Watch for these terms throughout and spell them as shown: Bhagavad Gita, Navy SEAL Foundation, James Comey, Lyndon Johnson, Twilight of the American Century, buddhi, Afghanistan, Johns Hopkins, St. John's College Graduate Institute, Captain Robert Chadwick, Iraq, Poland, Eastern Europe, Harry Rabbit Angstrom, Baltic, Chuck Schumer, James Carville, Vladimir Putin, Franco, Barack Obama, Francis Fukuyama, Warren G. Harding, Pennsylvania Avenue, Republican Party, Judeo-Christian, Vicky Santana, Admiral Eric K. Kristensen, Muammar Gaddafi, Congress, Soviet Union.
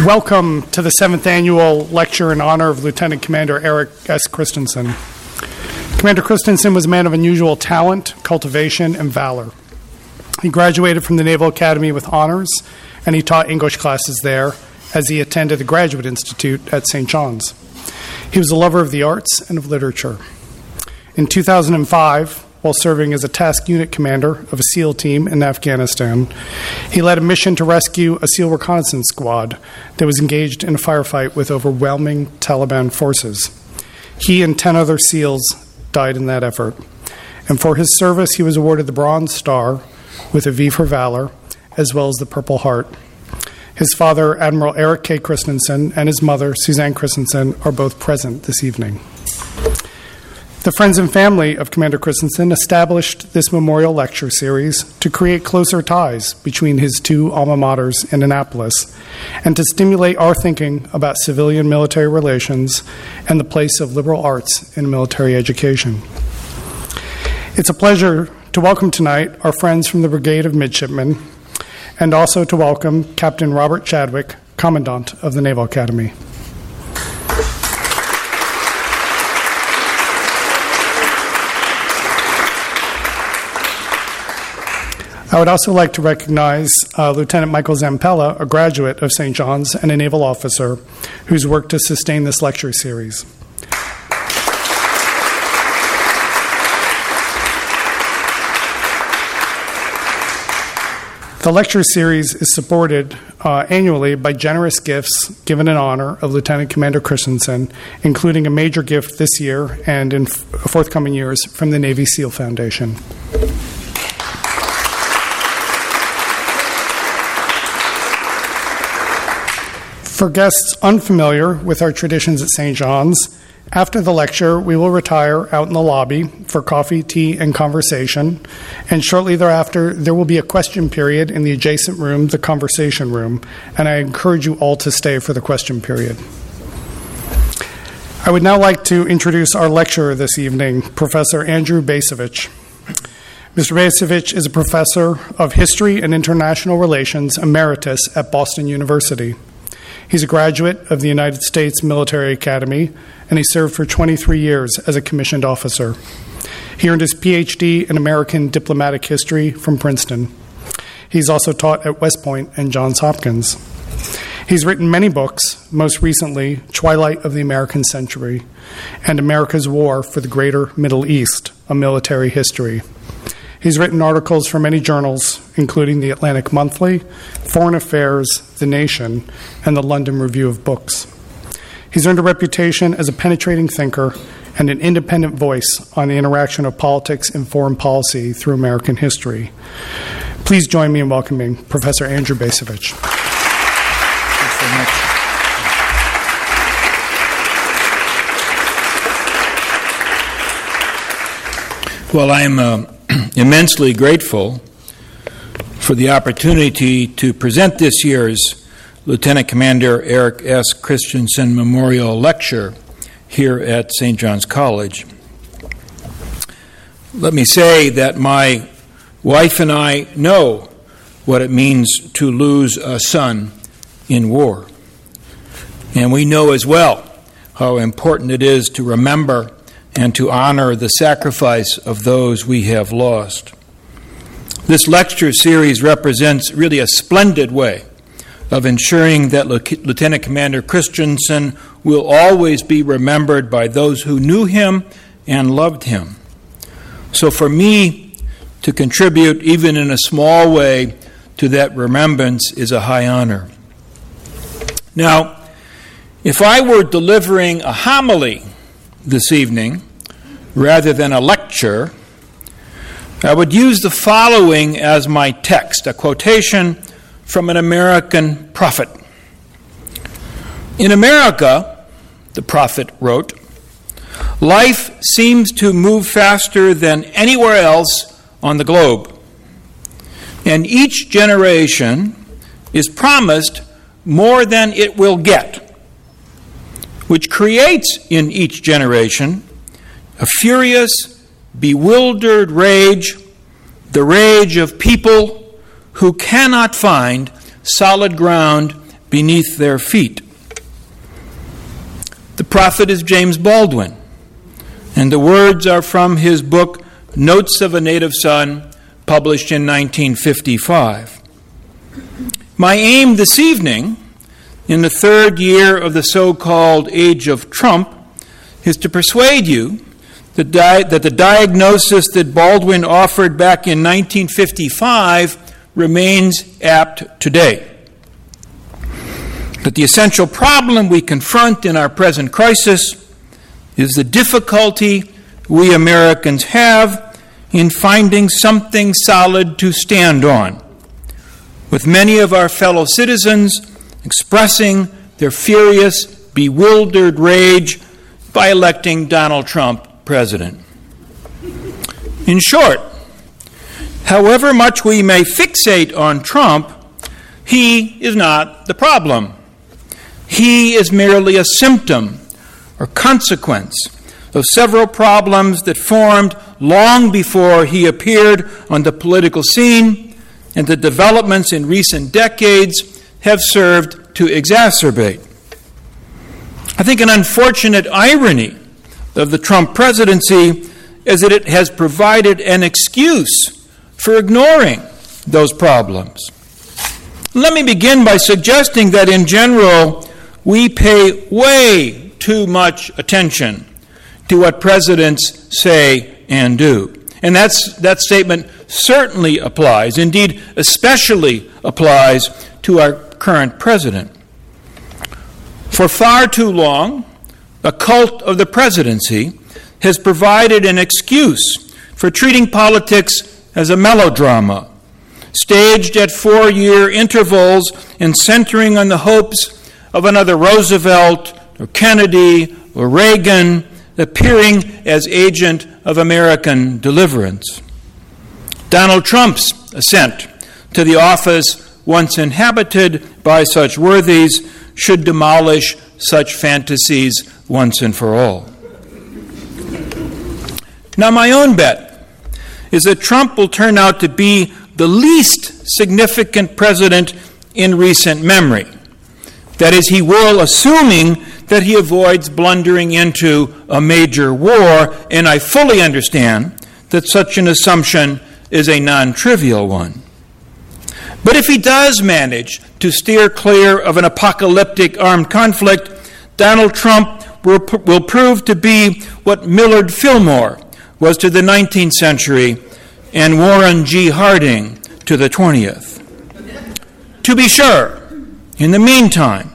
Welcome to the 7th Annual Lecture in honor of Lieutenant Commander Erik S. Kristensen. Commander Kristensen was a man of unusual talent, cultivation, and valor. He graduated from the Naval Academy with honors, and he taught English classes there as he attended the Graduate Institute at St. John's. He was a lover of the arts and of literature. In 2005, while serving as a task unit commander of a SEAL team in Afghanistan, he led a mission to rescue a SEAL reconnaissance squad that was engaged in a firefight with overwhelming Taliban forces. He and 10 other SEALs died in that effort. And for his service, he was awarded the Bronze Star with a V for Valor, as well as the Purple Heart. His father, Admiral Eric K. Kristensen, and his mother, Suzanne Kristensen, are both present this evening. The friends and family of Commander Kristensen established this memorial lecture series to create closer ties between his two alma maters in Annapolis and to stimulate our thinking about civilian-military relations and the place of liberal arts in military education. It's a pleasure to welcome tonight our friends from the Brigade of Midshipmen and also to welcome Captain Robert Chadwick, Commandant of the Naval Academy. I would also like to recognize Lieutenant Michael Zampella, a graduate of St. John's and a naval officer whose work to sustain this lecture series. The lecture series is supported annually by generous gifts given in honor of Lieutenant Commander Kristensen, including a major gift this year and in forthcoming years from the Navy SEAL Foundation. For guests unfamiliar with our traditions at St. John's, after the lecture, we will retire out in the lobby for coffee, tea, and conversation, and shortly thereafter, there will be a question period in the adjacent room, the conversation room, and I encourage you all to stay for the question period. I would now like to introduce our lecturer this evening, Professor Andrew Bacevich. Mr. Bacevich is a professor of history and international relations emeritus at Boston University. He's a graduate of the United States Military Academy, and he served for 23 years as a commissioned officer. He earned his Ph.D. in American diplomatic history from Princeton. He's also taught at West Point and Johns Hopkins. He's written many books, most recently Twilight of the American Century and America's War for the Greater Middle East, A Military History. He's written articles for many journals, including The Atlantic Monthly, Foreign Affairs, The Nation, and the London Review of Books. He's earned a reputation as a penetrating thinker and an independent voice on the interaction of politics and foreign policy through American history. Please join me in welcoming Professor Andrew Bacevich. Thanks very much. Well, I am immensely grateful for the opportunity to present this year's Lieutenant Commander Erik S. Kristensen Memorial Lecture here at St. John's College. Let me say that my wife and I know what it means to lose a son in war. And we know as well how important it is to remember and to honor the sacrifice of those we have lost. This lecture series represents really a splendid way of ensuring that Lieutenant Commander Kristensen will always be remembered by those who knew him and loved him. So for me to contribute, even in a small way, to that remembrance is a high honor. Now, if I were delivering a homily this evening, rather than a lecture, I would use the following as my text, a quotation from an American prophet. In America, the prophet wrote, life seems to move faster than anywhere else on the globe, and each generation is promised more than it will get, which creates in each generation a furious, bewildered rage, the rage of people who cannot find solid ground beneath their feet. The prophet is James Baldwin, and the words are from his book, Notes of a Native Son, published in 1955. My aim this evening, in the third year of the so-called Age of Trump, is to persuade you that the diagnosis that Baldwin offered back in 1955 remains apt today. But the essential problem we confront in our present crisis is the difficulty we Americans have in finding something solid to stand on, with many of our fellow citizens expressing their furious, bewildered rage by electing Donald Trump president. In short, however much we may fixate on Trump, he is not the problem. He is merely a symptom or consequence of several problems that formed long before he appeared on the political scene, and the developments in recent decades have served to exacerbate. I think an unfortunate irony of the Trump presidency is that it has provided an excuse for ignoring those problems. Let me begin by suggesting that in general, we pay way too much attention to what presidents say and do. And that statement certainly applies, indeed, especially applies to our current president. For far too long, the cult of the presidency has provided an excuse for treating politics as a melodrama, staged at four-year intervals and centering on the hopes of another Roosevelt or Kennedy or Reagan appearing as agent of American deliverance. Donald Trump's ascent to the office once inhabited by such worthies should demolish such fantasies once and for all. Now, my own bet is that Trump will turn out to be the least significant president in recent memory. That is, he will, assuming that he avoids blundering into a major war, and I fully understand that such an assumption is a non-trivial one. But if he does manage to steer clear of an apocalyptic armed conflict, Donald Trump will prove to be what Millard Fillmore was to the 19th century and Warren G. Harding to the 20th. To be sure, in the meantime,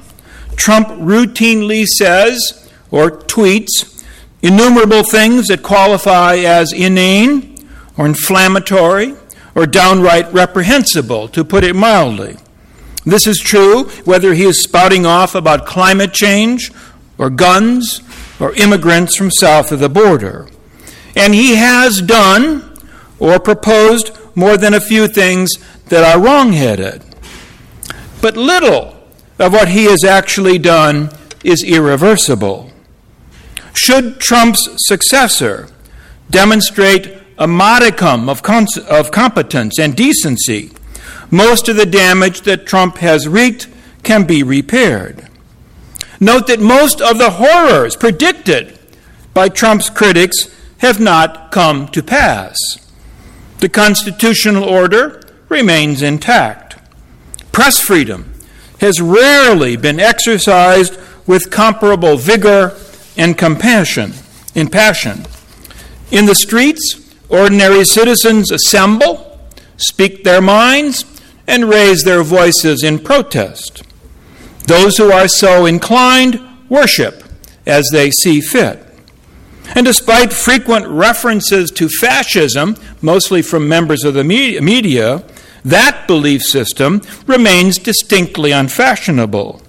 Trump routinely says or tweets innumerable things that qualify as inane or inflammatory or downright reprehensible, to put it mildly. This is true whether he is spouting off about climate change or guns or immigrants from south of the border. And he has done or proposed more than a few things that are wrong-headed. But little of what he has actually done is irreversible. Should Trump's successor demonstrate a modicum of competence and decency, most of the damage that Trump has wreaked can be repaired. Note that most of the horrors predicted by Trump's critics have not come to pass. The constitutional order remains intact. Press freedom has rarely been exercised with comparable vigor and compassion. In passion, in the streets, ordinary citizens assemble, speak their minds, and raise their voices in protest. Those who are so inclined worship as they see fit. And despite frequent references to fascism, mostly from members of the media, that belief system remains distinctly unfashionable.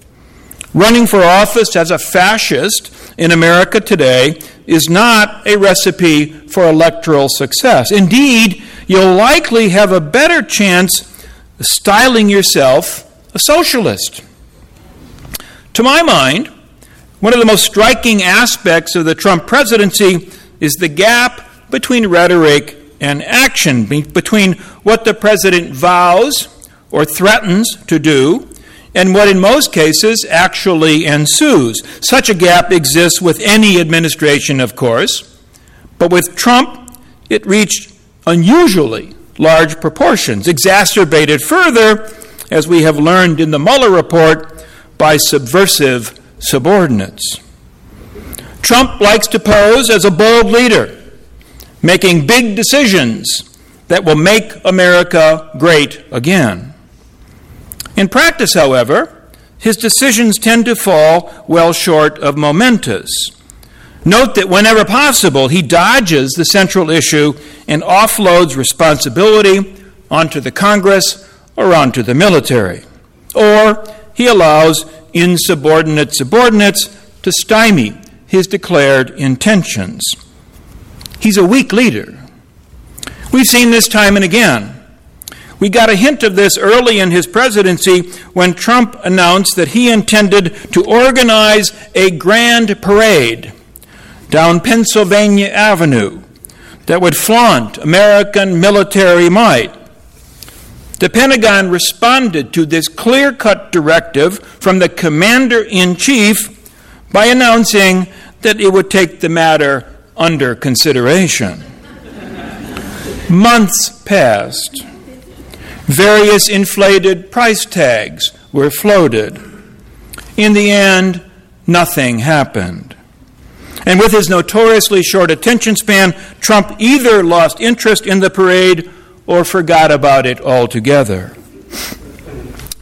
Running for office as a fascist in America today is not a recipe for electoral success. Indeed, you'll likely have a better chance of styling yourself a socialist. To my mind, one of the most striking aspects of the Trump presidency is the gap between rhetoric and action, between what the president vows or threatens to do and what in most cases actually ensues. Such a gap exists with any administration, of course, but with Trump, it reached unusually large proportions, exacerbated further, as we have learned in the Mueller report, by subversive subordinates. Trump likes to pose as a bold leader, making big decisions that will make America great again. In practice, however, his decisions tend to fall well short of momentous. Note that whenever possible, he dodges the central issue and offloads responsibility onto the Congress or onto the military. Or he allows insubordinate subordinates to stymie his declared intentions. He's a weak leader. We've seen this time and again. We got a hint of this early in his presidency when Trump announced that he intended to organize a grand parade down Pennsylvania Avenue that would flaunt American military might. The Pentagon responded to this clear-cut directive from the commander-in-chief by announcing that it would take the matter under consideration. Months passed. Various inflated price tags were floated. In the end, nothing happened. And with his notoriously short attention span, Trump either lost interest in the parade or forgot about it altogether.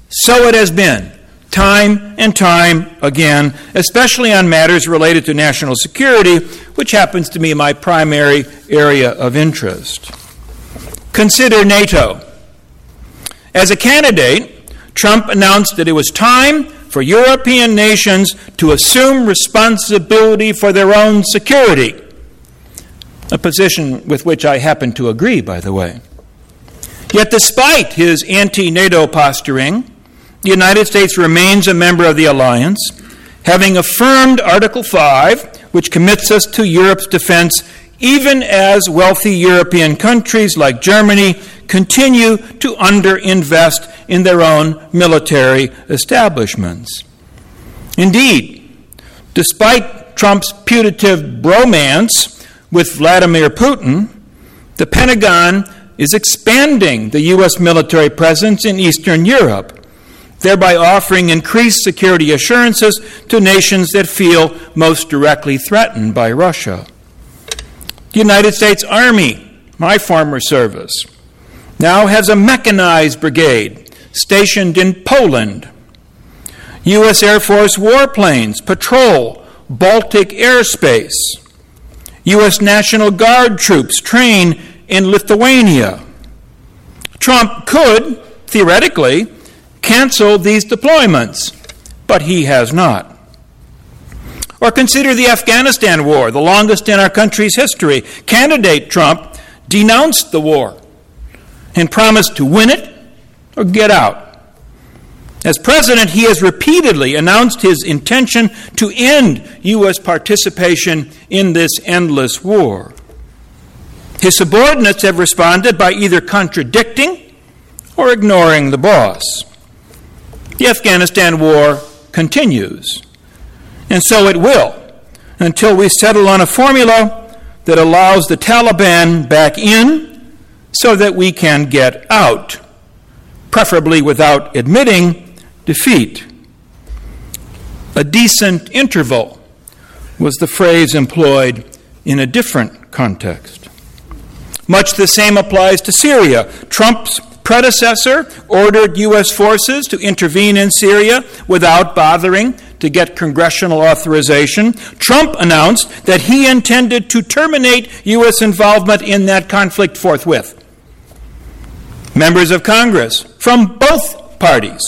So it has been, time and time again, especially on matters related to national security, which happens to be my primary area of interest. Consider NATO. As a candidate, Trump announced that it was time for European nations to assume responsibility for their own security, a position with which I happen to agree, by the way. Yet despite his anti-NATO posturing, the United States remains a member of the alliance, having affirmed Article 5, which commits us to Europe's defense, even as wealthy European countries like Germany continue to underinvest in their own military establishments. Indeed, despite Trump's putative bromance with Vladimir Putin, the Pentagon is expanding the U.S. military presence in Eastern Europe, thereby offering increased security assurances to nations that feel most directly threatened by Russia. The United States Army, my former service, now has a mechanized brigade stationed in Poland. U.S. Air Force warplanes patrol Baltic airspace. U.S. National Guard troops train in Lithuania. Trump could, theoretically, cancel these deployments, but he has not. Or consider the Afghanistan war, the longest in our country's history. Candidate Trump denounced the war and promised to win it or get out. As president, he has repeatedly announced his intention to end U.S. participation in this endless war. His subordinates have responded by either contradicting or ignoring the boss. The Afghanistan war continues, and so it will, until we settle on a formula that allows the Taliban back in so that we can get out, preferably without admitting defeat. A decent interval was the phrase employed in a different context. Much the same applies to Syria. Trump's predecessor ordered U.S. forces to intervene in Syria without bothering to get congressional authorization. Trump announced that he intended to terminate U.S. involvement in that conflict forthwith. Members of Congress from both parties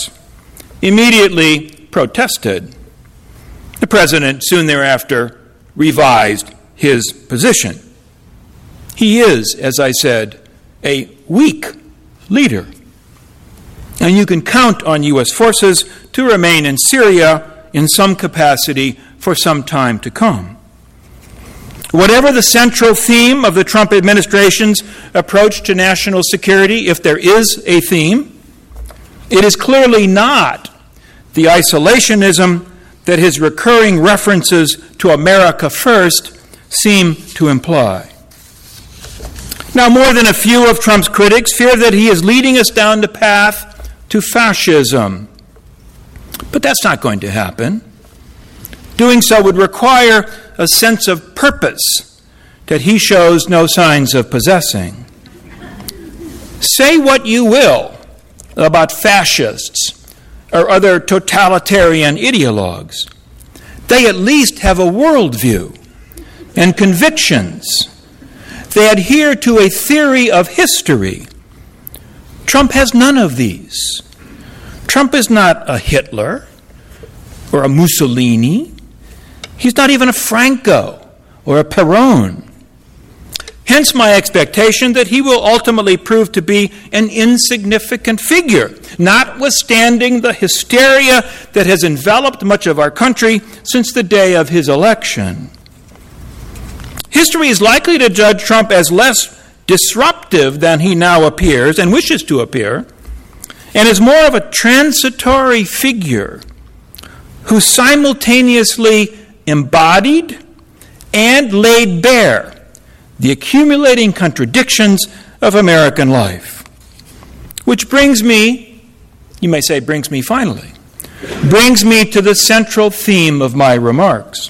immediately protested. The president soon thereafter revised his position. He is, as I said, a weak leader. And you can count on U.S. forces to remain in Syria in some capacity for some time to come. Whatever the central theme of the Trump administration's approach to national security, if there is a theme, it is clearly not the isolationism that his recurring references to America first seem to imply. Now, more than a few of Trump's critics fear that he is leading us down the path to fascism. But that's not going to happen. Doing so would require a sense of purpose that he shows no signs of possessing. Say what you will about fascists or other totalitarian ideologues. They at least have a worldview and convictions. They adhere to a theory of history. Trump has none of these. Trump is not a Hitler or a Mussolini. He's not even a Franco or a Perón. Hence my expectation that he will ultimately prove to be an insignificant figure, notwithstanding the hysteria that has enveloped much of our country since the day of his election. History is likely to judge Trump as less disruptive than he now appears and wishes to appear, and is more of a transitory figure who simultaneously embodied and laid bare the accumulating contradictions of American life. Which brings me, you may say brings me finally, brings me to the central theme of my remarks.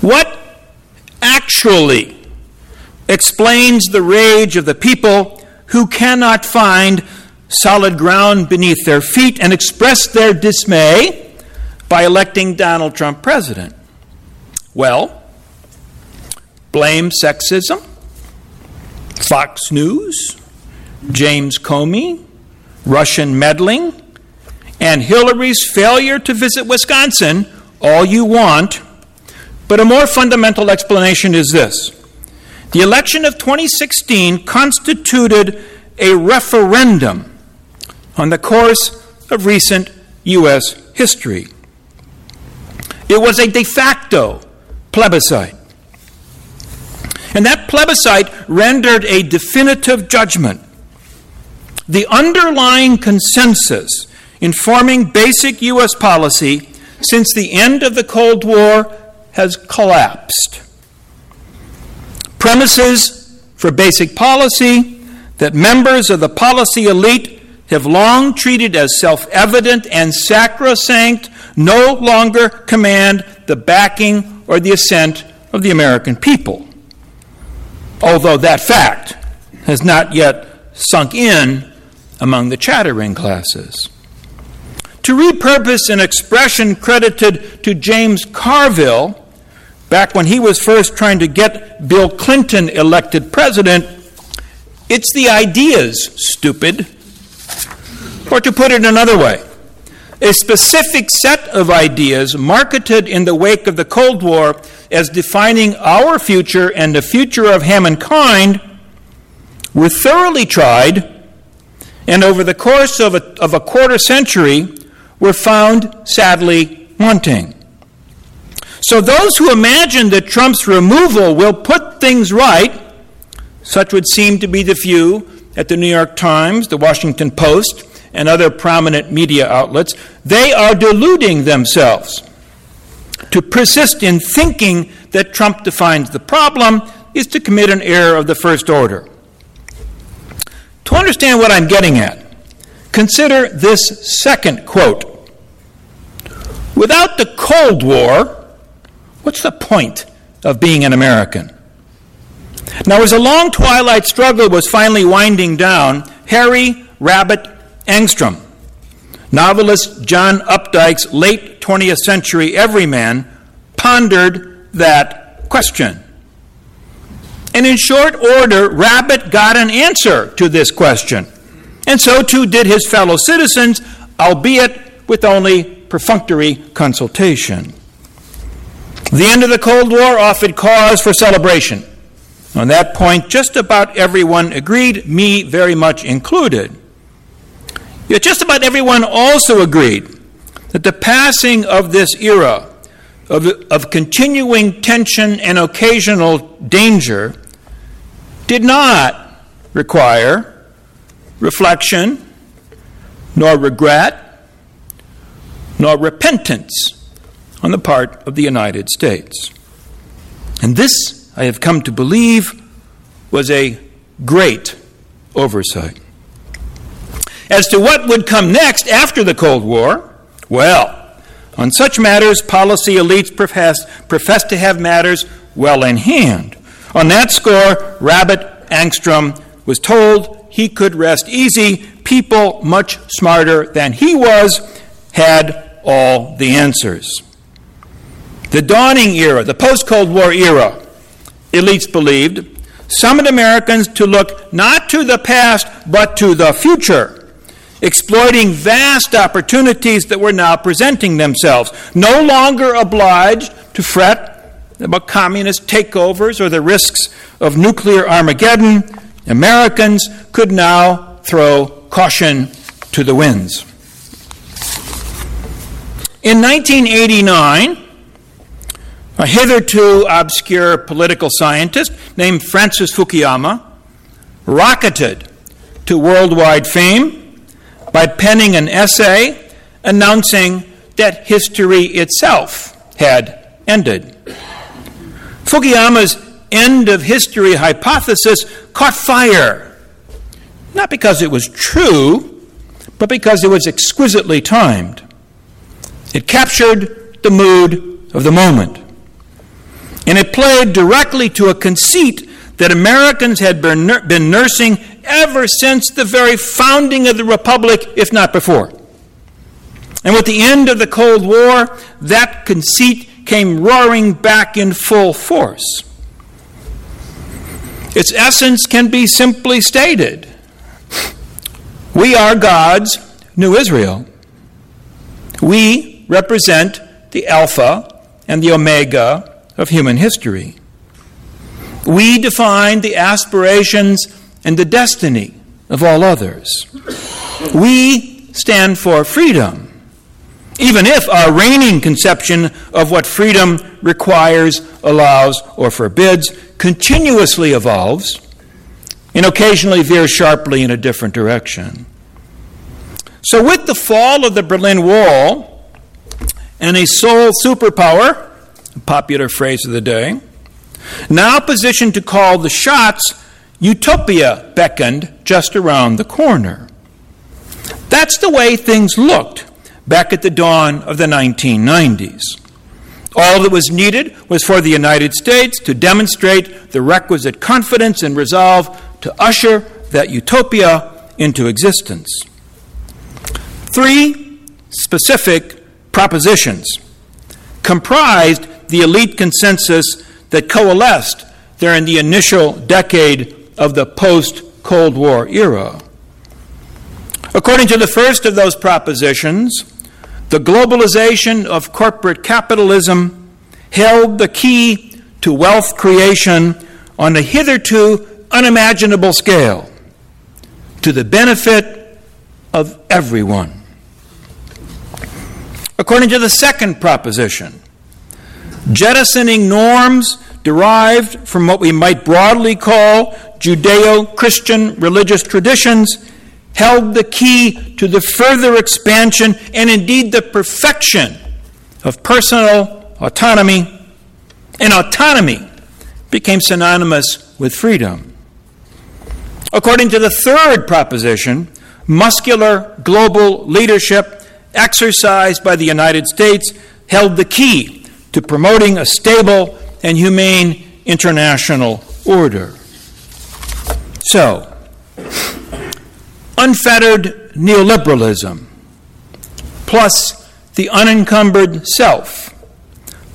What actually explains the rage of the people who cannot find solid ground beneath their feet and express their dismay by electing Donald Trump president? Well, blame sexism, Fox News, James Comey, Russian meddling, and Hillary's failure to visit Wisconsin all you want. But a more fundamental explanation is this. The election of 2016 constituted a referendum on the course of recent U.S. history. It was a de facto plebiscite. And that plebiscite rendered a definitive judgment. The underlying consensus informing basic U.S. policy since the end of the Cold War has collapsed. Premises for basic policy that members of the policy elite have long treated as self-evident and sacrosanct no longer command the backing or the assent of the American people. Although that fact has not yet sunk in among the chattering classes. To repurpose an expression credited to James Carville, back when he was first trying to get Bill Clinton elected president, it's the ideas, stupid. Or to put it another way, a specific set of ideas marketed in the wake of the Cold War as defining our future and the future of humankind were thoroughly tried, and over the course of a quarter century were found sadly wanting. So those who imagine that Trump's removal will put things right, such would seem to be the few at the New York Times, the Washington Post, and other prominent media outlets, they are deluding themselves. To persist in thinking that Trump defines the problem is to commit an error of the first order. To understand what I'm getting at, consider this second quote. Without the Cold War, what's the point of being an American? Now, as a long twilight struggle was finally winding down, Harry Rabbit Angstrom, novelist John Updike's late 20th century everyman, pondered that question. And in short order, Rabbit got an answer to this question. And so too did his fellow citizens, albeit with only perfunctory consultation. The end of the Cold War offered cause for celebration. On that point, just about everyone agreed, me very much included. Yet just about everyone also agreed that the passing of this era of continuing tension and occasional danger did not require reflection, nor regret, nor repentance on the part of the United States. And this, I have come to believe, was a great oversight. As to what would come next after the Cold War, well, on such matters, policy elites profess to have matters well in hand. On that score, Rabbit Angstrom was told he could rest easy. People much smarter than he was had all the answers. The dawning era, the post-Cold War era, elites believed, summoned Americans to look not to the past but to the future, exploiting vast opportunities that were now presenting themselves, no longer obliged to fret about communist takeovers or the risks of nuclear Armageddon. Americans could now throw caution to the winds. In 1989, a hitherto obscure political scientist named Francis Fukuyama rocketed to worldwide fame by penning an essay announcing that history itself had ended. Fukuyama's end of history hypothesis caught fire, not because it was true, but because it was exquisitely timed. It captured the mood of the moment, and it played directly to a conceit that Americans had been nursing ever since the very founding of the Republic, if not before. And with the end of the Cold War, that conceit came roaring back in full force. Its essence can be simply stated: we are God's new Israel. We represent the Alpha and the Omega of human history. We define the aspirations and the destiny of all others. We stand for freedom, even if our reigning conception of what freedom requires, allows, or forbids continuously evolves and occasionally veers sharply in a different direction. So with the fall of the Berlin Wall and a sole superpower, a popular phrase of the day, now positioned to call the shots, utopia beckoned just around the corner. That's the way things looked back at the dawn of the 1990s. All that was needed was for the United States to demonstrate the requisite confidence and resolve to usher that utopia into existence. Three specific propositions comprised the elite consensus that coalesced during the initial decade of the post-Cold War era. According to the first of those propositions, the globalization of corporate capitalism held the key to wealth creation on a hitherto unimaginable scale, to the benefit of everyone. According to the second proposition, jettisoning norms derived from what we might broadly call Judeo-Christian religious traditions, held the key to the further expansion and indeed the perfection of personal autonomy, and autonomy became synonymous with freedom. According to the third proposition, muscular global leadership exercised by the United States held the key to promoting a stable and humane international order. So, unfettered neoliberalism, plus the unencumbered self,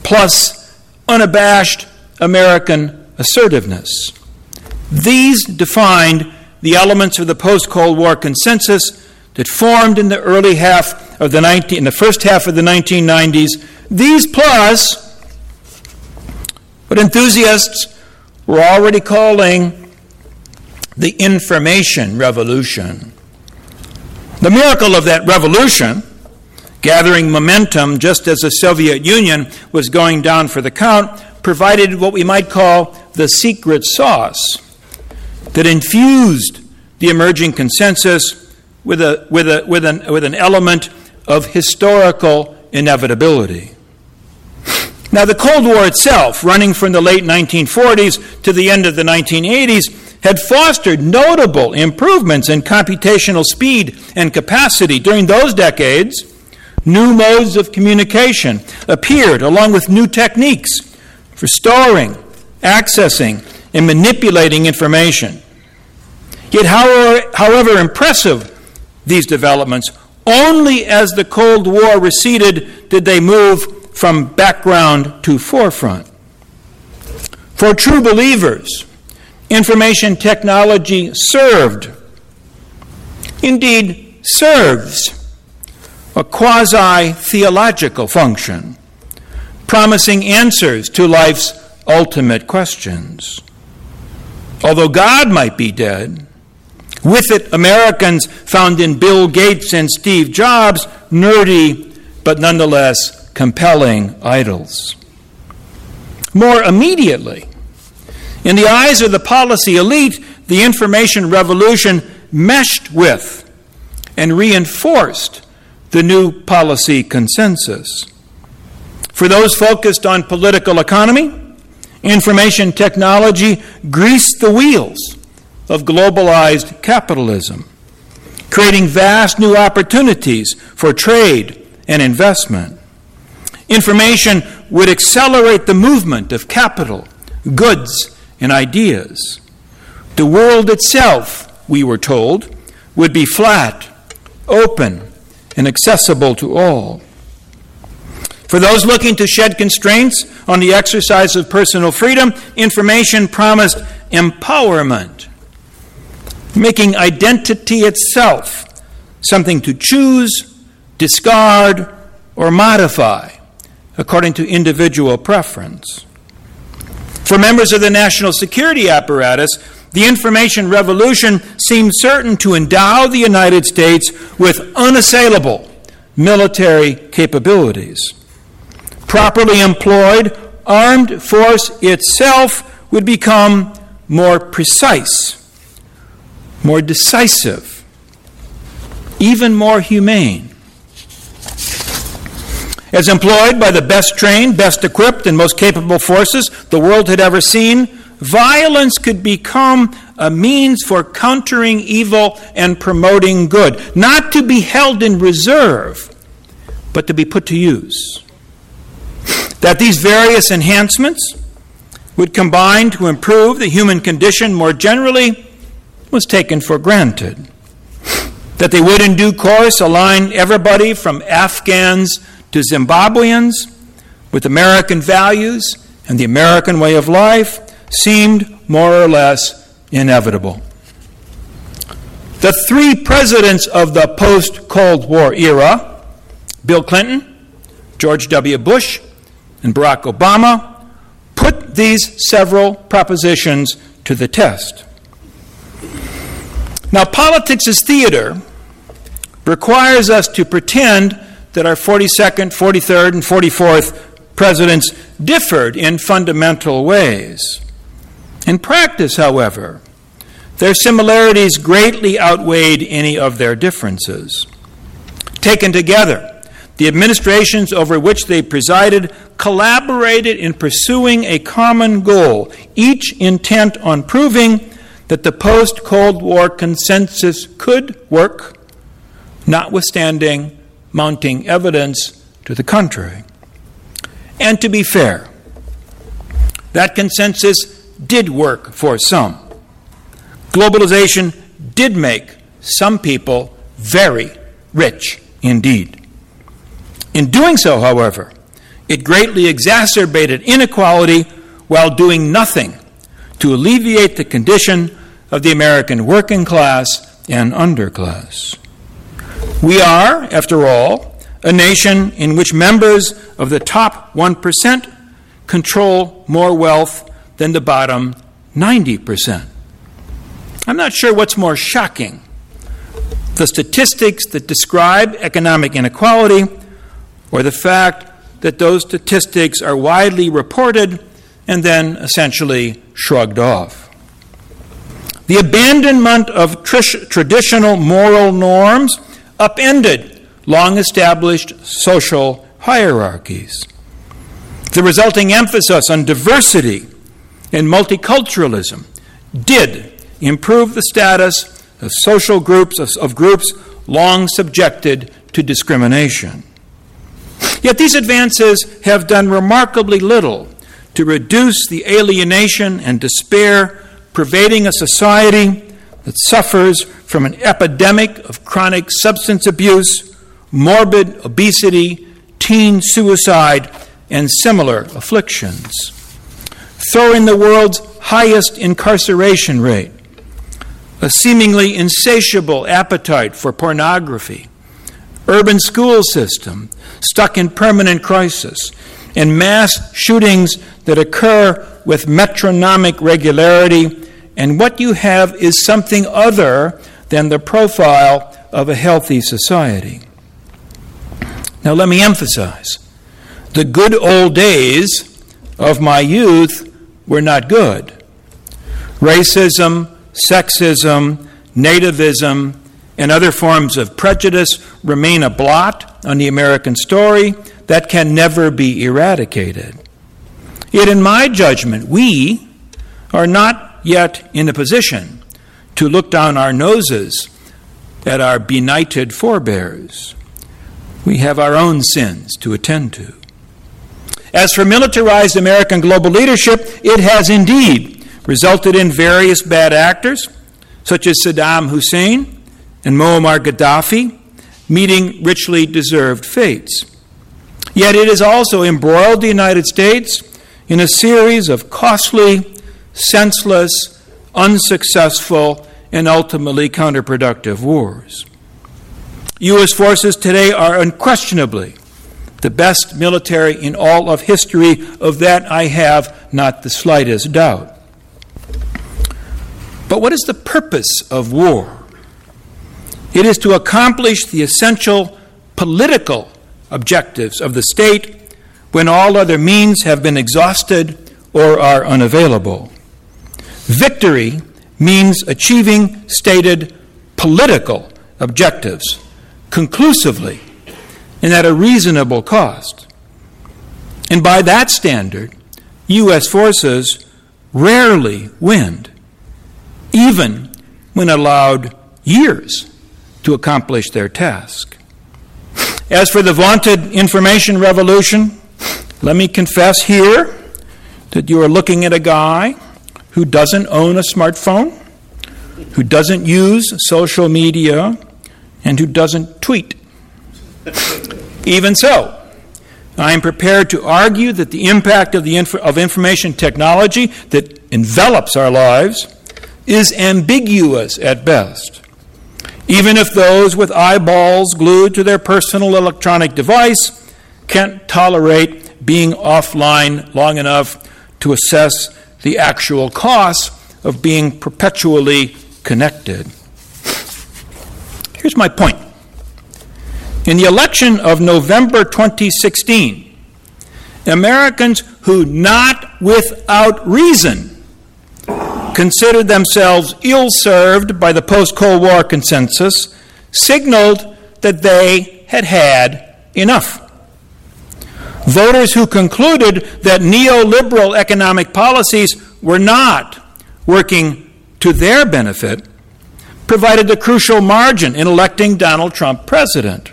plus unabashed American assertiveness. These defined the elements of the post-Cold War consensus that formed in the early half of the first half of the 1990s. These plus what enthusiasts were already calling the information revolution. The miracle of that revolution, gathering momentum just as the Soviet Union was going down for the count, provided what we might call the secret sauce that infused the emerging consensus with an element of historical inevitability. Now, the Cold War itself, running from the late 1940s to the end of the 1980s, had fostered notable improvements in computational speed and capacity. During those decades, new modes of communication appeared, along with new techniques for storing, accessing, and manipulating information. Yet, however impressive these developments, only as the Cold War receded did they move from background to forefront. For true believers, information technology served, indeed serves, a quasi-theological function, promising answers to life's ultimate questions. Although God might be dead, with it, Americans found in Bill Gates and Steve Jobs nerdy, but nonetheless compelling idols. More immediately, in the eyes of the policy elite, the information revolution meshed with and reinforced the new policy consensus. For those focused on political economy, information technology greased the wheels of globalized capitalism, creating vast new opportunities for trade and investment. Information would accelerate the movement of capital, goods, and ideas. The world itself, we were told, would be flat, open, and accessible to all. For those looking to shed constraints on the exercise of personal freedom, information promised empowerment, making identity itself something to choose, discard, or modify according to individual preference. For members of the national security apparatus, the information revolution seemed certain to endow the United States with unassailable military capabilities. Properly employed, armed force itself would become more precise, more decisive, even more humane. As employed by the best trained, best equipped, and most capable forces the world had ever seen, violence could become a means for countering evil and promoting good, not to be held in reserve, but to be put to use. That these various enhancements would combine to improve the human condition more generally was taken for granted. That they would in due course align everybody from Afghans to Zimbabweans with American values and the American way of life seemed more or less inevitable. The three presidents of the post-Cold War era, Bill Clinton, George W. Bush, and Barack Obama, put these several propositions to the test. Now, politics as theater requires us to pretend that our 42nd, 43rd, and 44th presidents differed in fundamental ways. In practice, however, their similarities greatly outweighed any of their differences. Taken together, the administrations over which they presided collaborated in pursuing a common goal, each intent on proving that the post-Cold War consensus could work, notwithstanding mounting evidence to the contrary. And to be fair, that consensus did work for some. Globalization did make some people very rich indeed. In doing so, however, it greatly exacerbated inequality while doing nothing to alleviate the condition of the American working class and underclass. We are, after all, a nation in which members of the top 1% control more wealth than the bottom 90%. I'm not sure what's more shocking, the statistics that describe economic inequality or the fact that those statistics are widely reported and then essentially shrugged off. The abandonment of traditional moral norms upended long-established social hierarchies. The resulting emphasis on diversity and multiculturalism did improve the status of social groups, of groups long subjected to discrimination. Yet these advances have done remarkably little to reduce the alienation and despair pervading a society that suffers from an epidemic of chronic substance abuse, morbid obesity, teen suicide, and similar afflictions. Throw in the world's highest incarceration rate, a seemingly insatiable appetite for pornography, urban school system stuck in permanent crisis, and mass shootings that occur with metronomic regularity, and what you have is something other than the profile of a healthy society. Now let me emphasize, the good old days of my youth were not good. Racism, sexism, nativism, and other forms of prejudice remain a blot on the American story that can never be eradicated. Yet in my judgment, we are not yet in a position to look down our noses at our benighted forebears. We have our own sins to attend to. As for militarized American global leadership, it has indeed resulted in various bad actors, such as Saddam Hussein and Muammar Gaddafi, meeting richly deserved fates. Yet it has also embroiled the United States in a series of costly, senseless, unsuccessful, and ultimately counterproductive wars. U.S. forces today are unquestionably the best military in all of history. Of that I have not the slightest doubt. But what is the purpose of war? It is to accomplish the essential political objectives of the state when all other means have been exhausted or are unavailable. Victory means achieving stated political objectives conclusively and at a reasonable cost. And by that standard, U.S. forces rarely win, even when allowed years to accomplish their task. As for the vaunted information revolution, let me confess here that you are looking at a guy who doesn't own a smartphone, who doesn't use social media, and who doesn't tweet. Even so, I am prepared to argue that the impact of information technology that envelops our lives is ambiguous at best. Even if those with eyeballs glued to their personal electronic device can't tolerate being offline long enough to assess the actual costs of being perpetually connected. Here's my point. In the election of November 2016, Americans who, not without reason, considered themselves ill-served by the post-Cold War consensus, signaled that they had had enough. Voters who concluded that neoliberal economic policies were not working to their benefit provided the crucial margin in electing Donald Trump president.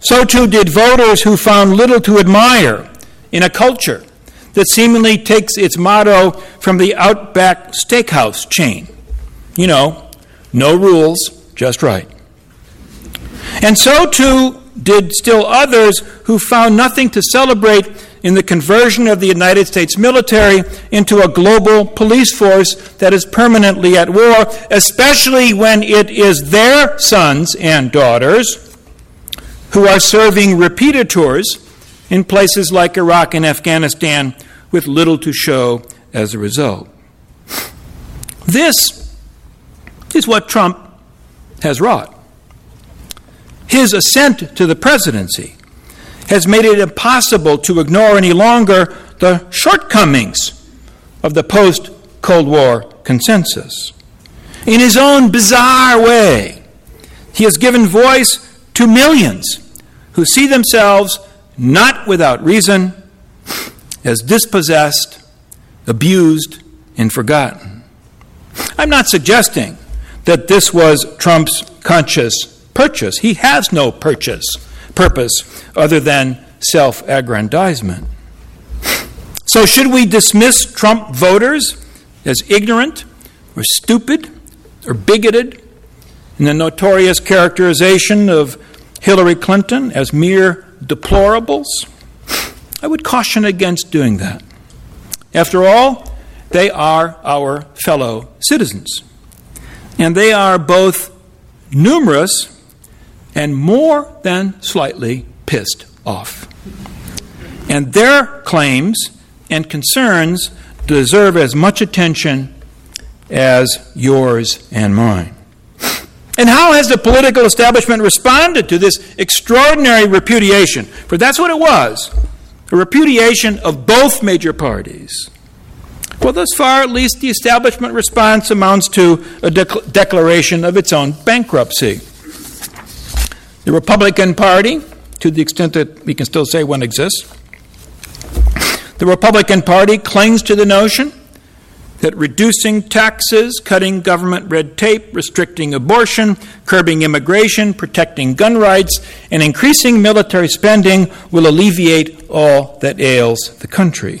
So too did voters who found little to admire in a culture that seemingly takes its motto from the Outback Steakhouse chain. You know, no rules, just right. And so too did still others who found nothing to celebrate in the conversion of the United States military into a global police force that is permanently at war, especially when it is their sons and daughters who are serving repeaters in places like Iraq and Afghanistan with little to show as a result. This is what Trump has wrought. His ascent to the presidency has made it impossible to ignore any longer the shortcomings of the post-Cold War consensus. In his own bizarre way, he has given voice to millions who see themselves, not without reason, as dispossessed, abused, and forgotten. I'm not suggesting that this was Trump's conscious purchase. He has no purpose other than self-aggrandizement. So should we dismiss Trump voters as ignorant or stupid or bigoted in the notorious characterization of Hillary Clinton as mere deplorables? I would caution against doing that. After all, they are our fellow citizens, and they are both numerous and more than slightly pissed off. And their claims and concerns deserve as much attention as yours and mine. And how has the political establishment responded to this extraordinary repudiation? For that's what it was, a repudiation of both major parties. Well, thus far, at least, the establishment response amounts to a declaration of its own bankruptcy. The Republican Party, to the extent that we can still say one exists, the Republican Party clings to the notion that reducing taxes, cutting government red tape, restricting abortion, curbing immigration, protecting gun rights, and increasing military spending will alleviate all that ails the country.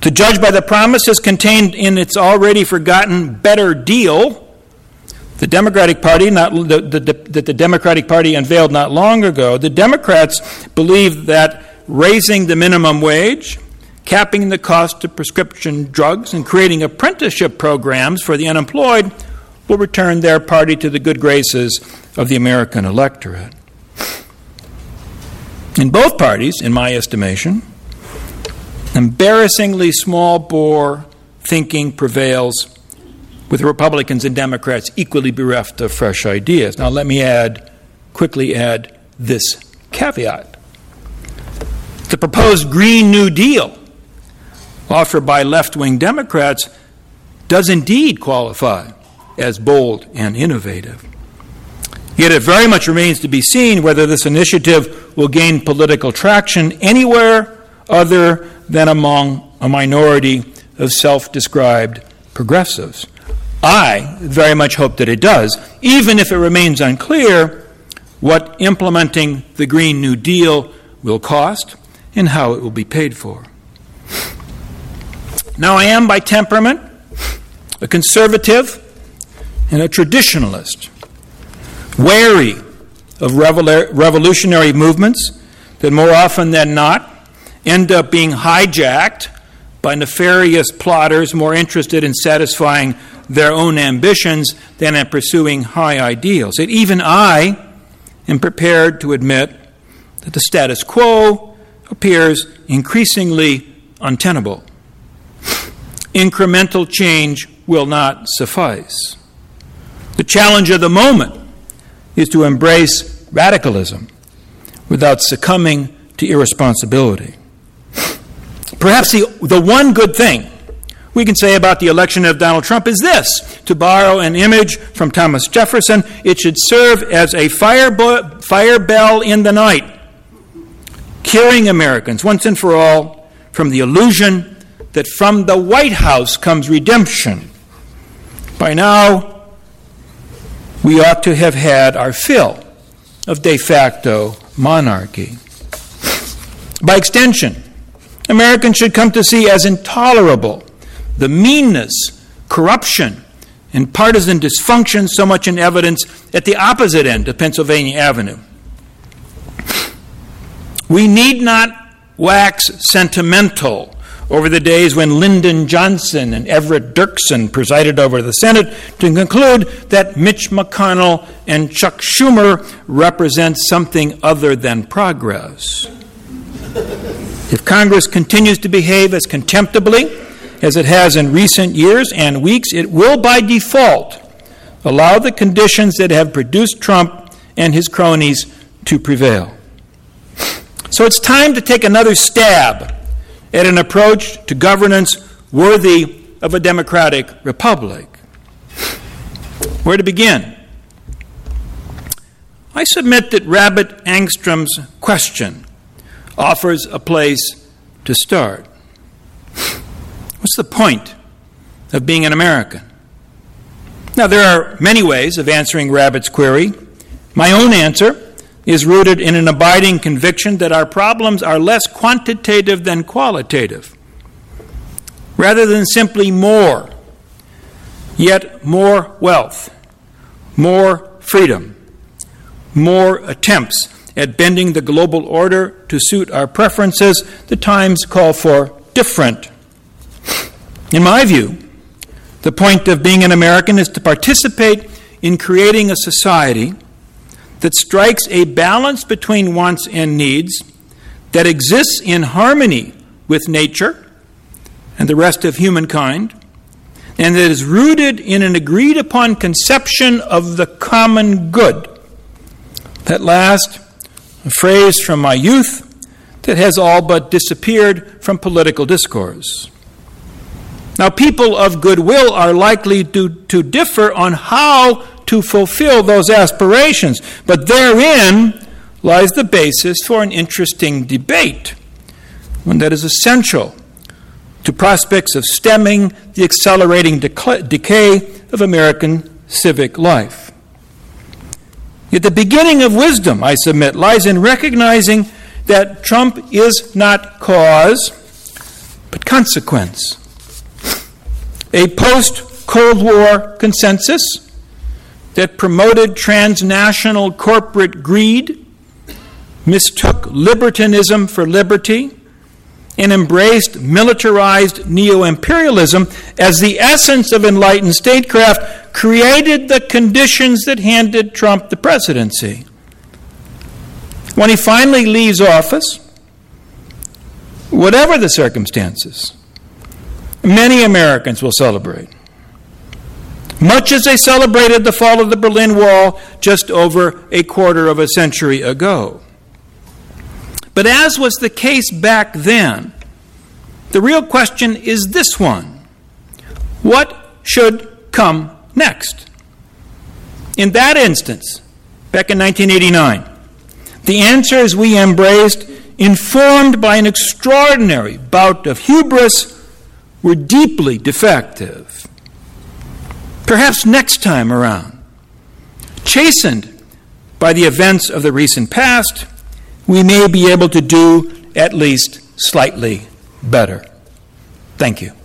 To judge by the promises contained in its already forgotten Better Deal, the Democratic Party, the Democratic Party unveiled not long ago, the Democrats believe that raising the minimum wage, capping the cost of prescription drugs, and creating apprenticeship programs for the unemployed will return their party to the good graces of the American electorate. In both parties, in my estimation, embarrassingly small-bore thinking prevails, with Republicans and Democrats equally bereft of fresh ideas. Now let me quickly add this caveat. The proposed Green New Deal offered by left-wing Democrats does indeed qualify as bold and innovative. Yet it very much remains to be seen whether this initiative will gain political traction anywhere other than among a minority of self-described progressives. I very much hope that it does, even if it remains unclear what implementing the Green New Deal will cost and how it will be paid for. Now, I am by temperament a conservative and a traditionalist, wary of revolutionary movements that more often than not end up being hijacked by nefarious plotters more interested in satisfying their own ambitions than in pursuing high ideals. And even I am prepared to admit that the status quo appears increasingly untenable. Incremental change will not suffice. The challenge of the moment is to embrace radicalism without succumbing to irresponsibility. Perhaps the one good thing we can say about the election of Donald Trump is this. To borrow an image from Thomas Jefferson, it should serve as a fire bell in the night, curing Americans once and for all from the illusion that from the White House comes redemption. By now, we ought to have had our fill of de facto monarchy. By extension, Americans should come to see as intolerable the meanness, corruption, and partisan dysfunction so much in evidence at the opposite end of Pennsylvania Avenue. We need not wax sentimental over the days when Lyndon Johnson and Everett Dirksen presided over the Senate to conclude that Mitch McConnell and Chuck Schumer represent something other than progress. If Congress continues to behave as contemptibly as it has in recent years and weeks, it will by default allow the conditions that have produced Trump and his cronies to prevail. So it's time to take another stab at an approach to governance worthy of a democratic republic. Where to begin? I submit that Rabbit Angstrom's question offers a place to start. What's the point of being an American? Now, there are many ways of answering Rabbit's query. My own answer is rooted in an abiding conviction that our problems are less quantitative than qualitative. Rather than simply more, yet more wealth, more freedom, more attempts at bending the global order to suit our preferences, the times call for different. In my view, the point of being an American is to participate in creating a society that strikes a balance between wants and needs, that exists in harmony with nature and the rest of humankind, and that is rooted in an agreed-upon conception of the common good. At last, a phrase from my youth that has all but disappeared from political discourse. Now, people of goodwill are likely to differ on how to fulfill those aspirations, but therein lies the basis for an interesting debate, one that is essential to prospects of stemming the accelerating decay of American civic life. Yet the beginning of wisdom, I submit, lies in recognizing that Trump is not cause, but consequence. A post-Cold War consensus that promoted transnational corporate greed, mistook libertinism for liberty, and embraced militarized neo-imperialism as the essence of enlightened statecraft, created the conditions that handed Trump the presidency. When he finally leaves office, whatever the circumstances, many Americans will celebrate, much as they celebrated the fall of the Berlin Wall just over a quarter of a century ago. But as was the case back then, the real question is this one: what should come next? In that instance, back in 1989, the answers we embraced, informed by an extraordinary bout of hubris, were deeply defective. Perhaps next time around, chastened by the events of the recent past, we may be able to do at least slightly better. Thank you.